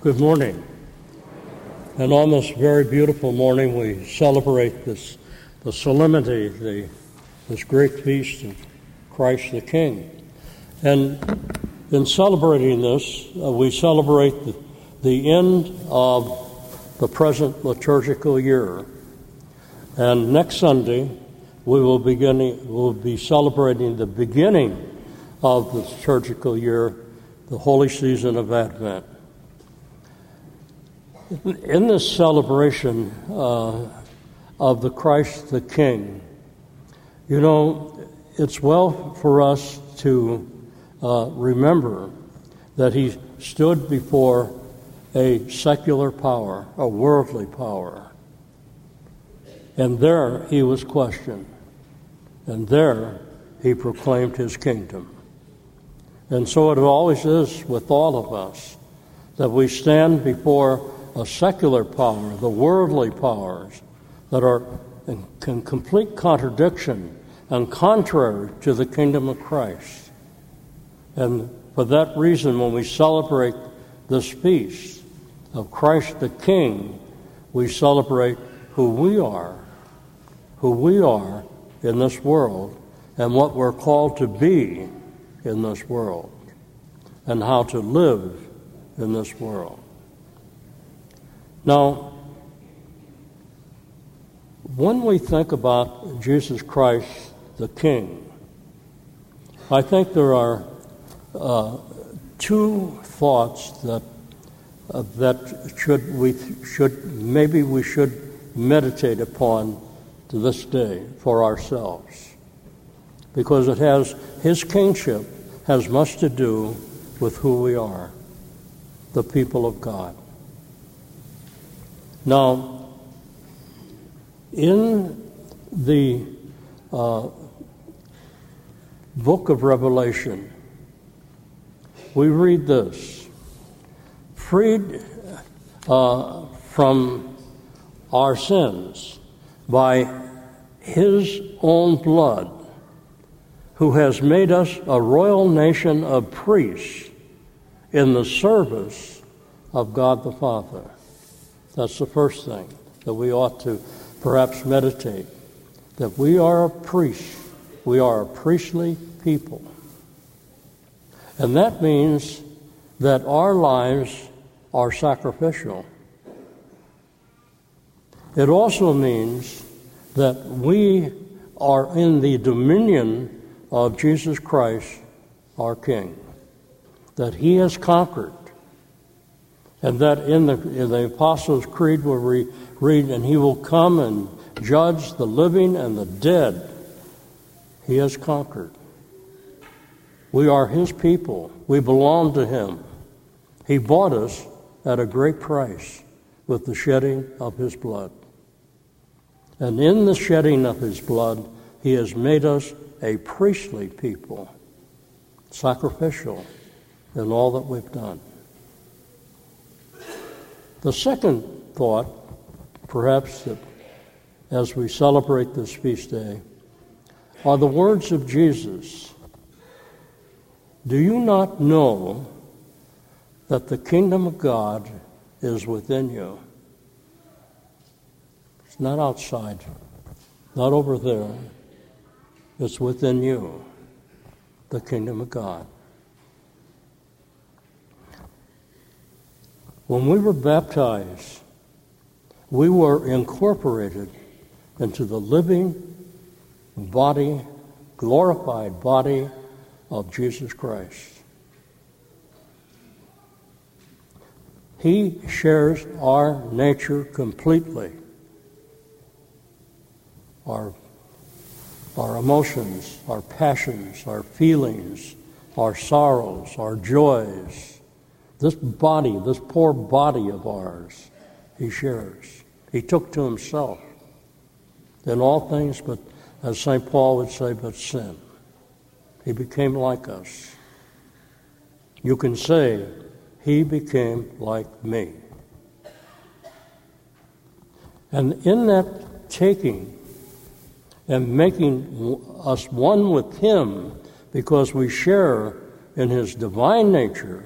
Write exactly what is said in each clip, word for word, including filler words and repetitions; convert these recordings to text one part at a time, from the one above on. Good morning. An almost very beautiful morning. We celebrate this, the solemnity, the, this great feast of Christ the King. And in celebrating this, uh, we celebrate the, the end of the present liturgical year. And next Sunday, we will begin. We'll be celebrating the beginning of the liturgical year, the holy season of Advent. In this celebration uh, of the Christ the King, you know, it's well for us to uh, remember that he stood before a secular power, a worldly power, and there he was questioned, and there he proclaimed his kingdom. And so it always is with all of us that we stand before a secular power, the worldly powers that are in complete contradiction and contrary to the kingdom of Christ. And for that reason, when we celebrate this feast of Christ the King, we celebrate who we are, who we are in this world, and what we're called to be in this world, and how to live in this world. Now, when we think about Jesus Christ the King, I think there are uh, two thoughts that uh, that should we should maybe we should meditate upon to this day for ourselves, because it has his kingship has much to do with who we are, the people of God. Now, in the uh, book of Revelation, we read this: freed uh, from our sins by his own blood, who has made us a royal nation of priests in the service of God the Father. That's the first thing that we ought to perhaps meditate, that we are a priest. We are a priestly people. And that means that our lives are sacrificial. It also means that we are in the dominion of Jesus Christ, our King, that he has conquered. And that in the, in the Apostles' Creed where we read, and he will come and judge the living and the dead. He has conquered. We are his people. We belong to him. He bought us at a great price with the shedding of his blood. And in the shedding of his blood, he has made us a priestly people, sacrificial in all that we've done. The second thought, perhaps, that as we celebrate this feast day, are the words of Jesus. Do you not know that the kingdom of God is within you? It's not outside, not over there. It's within you, the kingdom of God. When we were baptized, we were incorporated into the living body, glorified body of Jesus Christ. He shares our nature completely. Our, our emotions, our passions, our feelings, our sorrows, our joys. This body, this poor body of ours, he shares. He took to himself in all things, but as Saint Paul would say, but sin. He became like us. You can say, he became like me. And in that taking and making us one with him, because we share in his divine nature,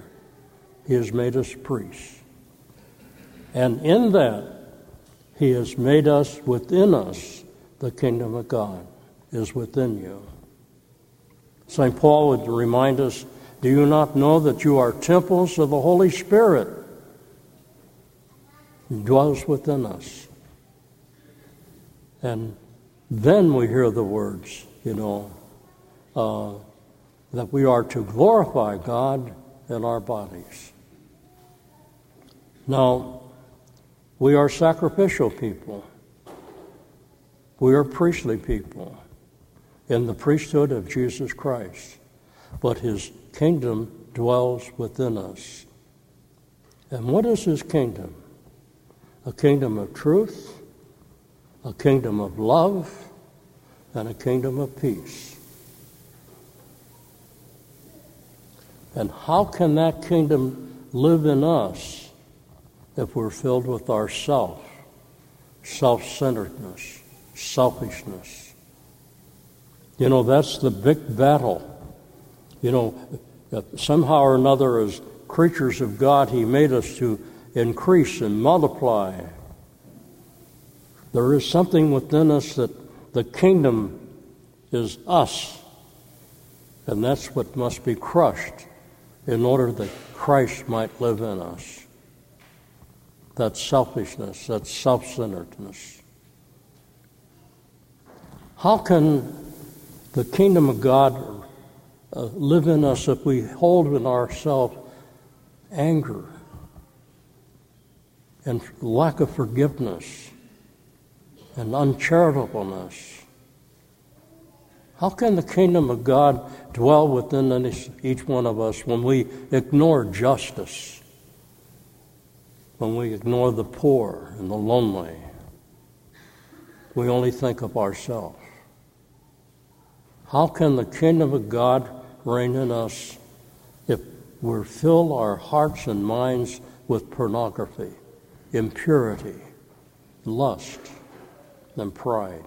he has made us priests, And in that, He has made us within us. The kingdom of God is within you. Saint Paul would remind us, do you not know that you are temples of the Holy Spirit? He dwells within us. And then we hear the words, you know, uh, that we are to glorify God in our bodies. Now, we are sacrificial people. We are priestly people in the priesthood of Jesus Christ, but His kingdom dwells within us. And what is His kingdom? A kingdom of truth, a kingdom of love, and a kingdom of peace. And how can that kingdom live in us if we're filled with ourself, self-centeredness, selfishness? You know, that's the big battle. You know, somehow or another, as creatures of God, He made us to increase and multiply. There is something within us that the kingdom is us, and that's what must be crushed in order that Christ might live in us. That's selfishness, that's self-centeredness. How can the kingdom of God uh, live in us if we hold in ourselves anger and lack of forgiveness and uncharitableness? How can the kingdom of God dwell within each one of us when we ignore justice, when we ignore the poor and the lonely? We only think of ourselves. How can the kingdom of God reign in us if we fill our hearts and minds with pornography, impurity, lust, and pride?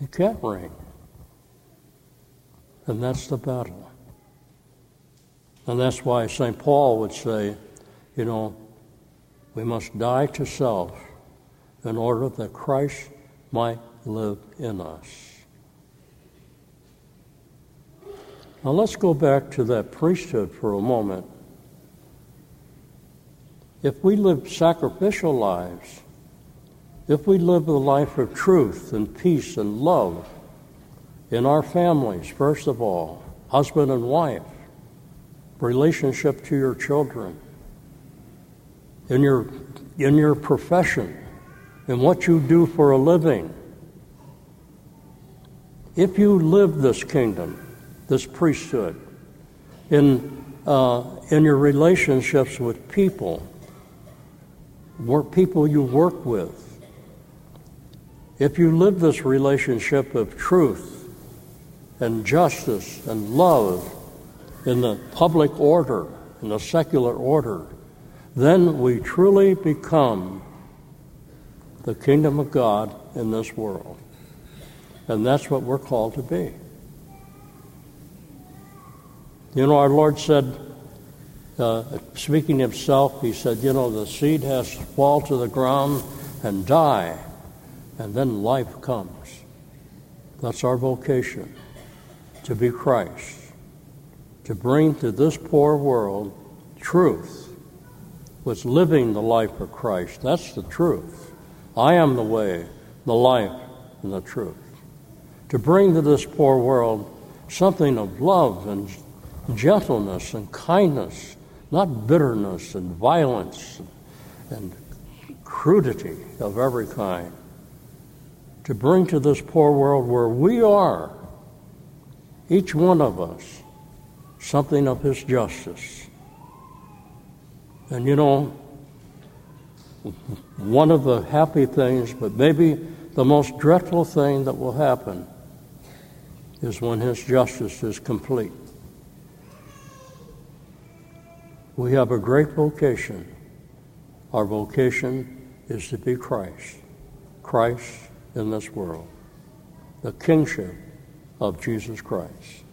It can't reign. And that's the battle. And that's why Saint Paul would say, you know, we must die to self in order that Christ might live in us. Now let's go back to that priesthood for a moment. If we live sacrificial lives, if we live the life of truth and peace and love in our families, first of all, husband and wife, relationship to your children, in your in your profession, in what you do for a living, if you live this kingdom, this priesthood, in uh, in your relationships with people, work people you work with, if you live this relationship of truth and justice and love in the public order, in the secular order, then we truly become the kingdom of God in this world. And that's what we're called to be. You know, our Lord said, uh, speaking Himself, He said, you know, the seed has to fall to the ground and die, and then life comes. That's our vocation, to be Christ, to bring to this poor world truth, was living the life of Christ. That's the truth. I am the way, the life, and the truth. To bring to this poor world something of love and gentleness and kindness, not bitterness and violence and crudity of every kind. To bring to this poor world where we are, each one of us, something of His justice. And you know, one of the happy things, but maybe the most dreadful thing that will happen, is when His justice is complete. We have a great vocation. Our vocation is to be Christ, Christ in this world, the kingship of Jesus Christ.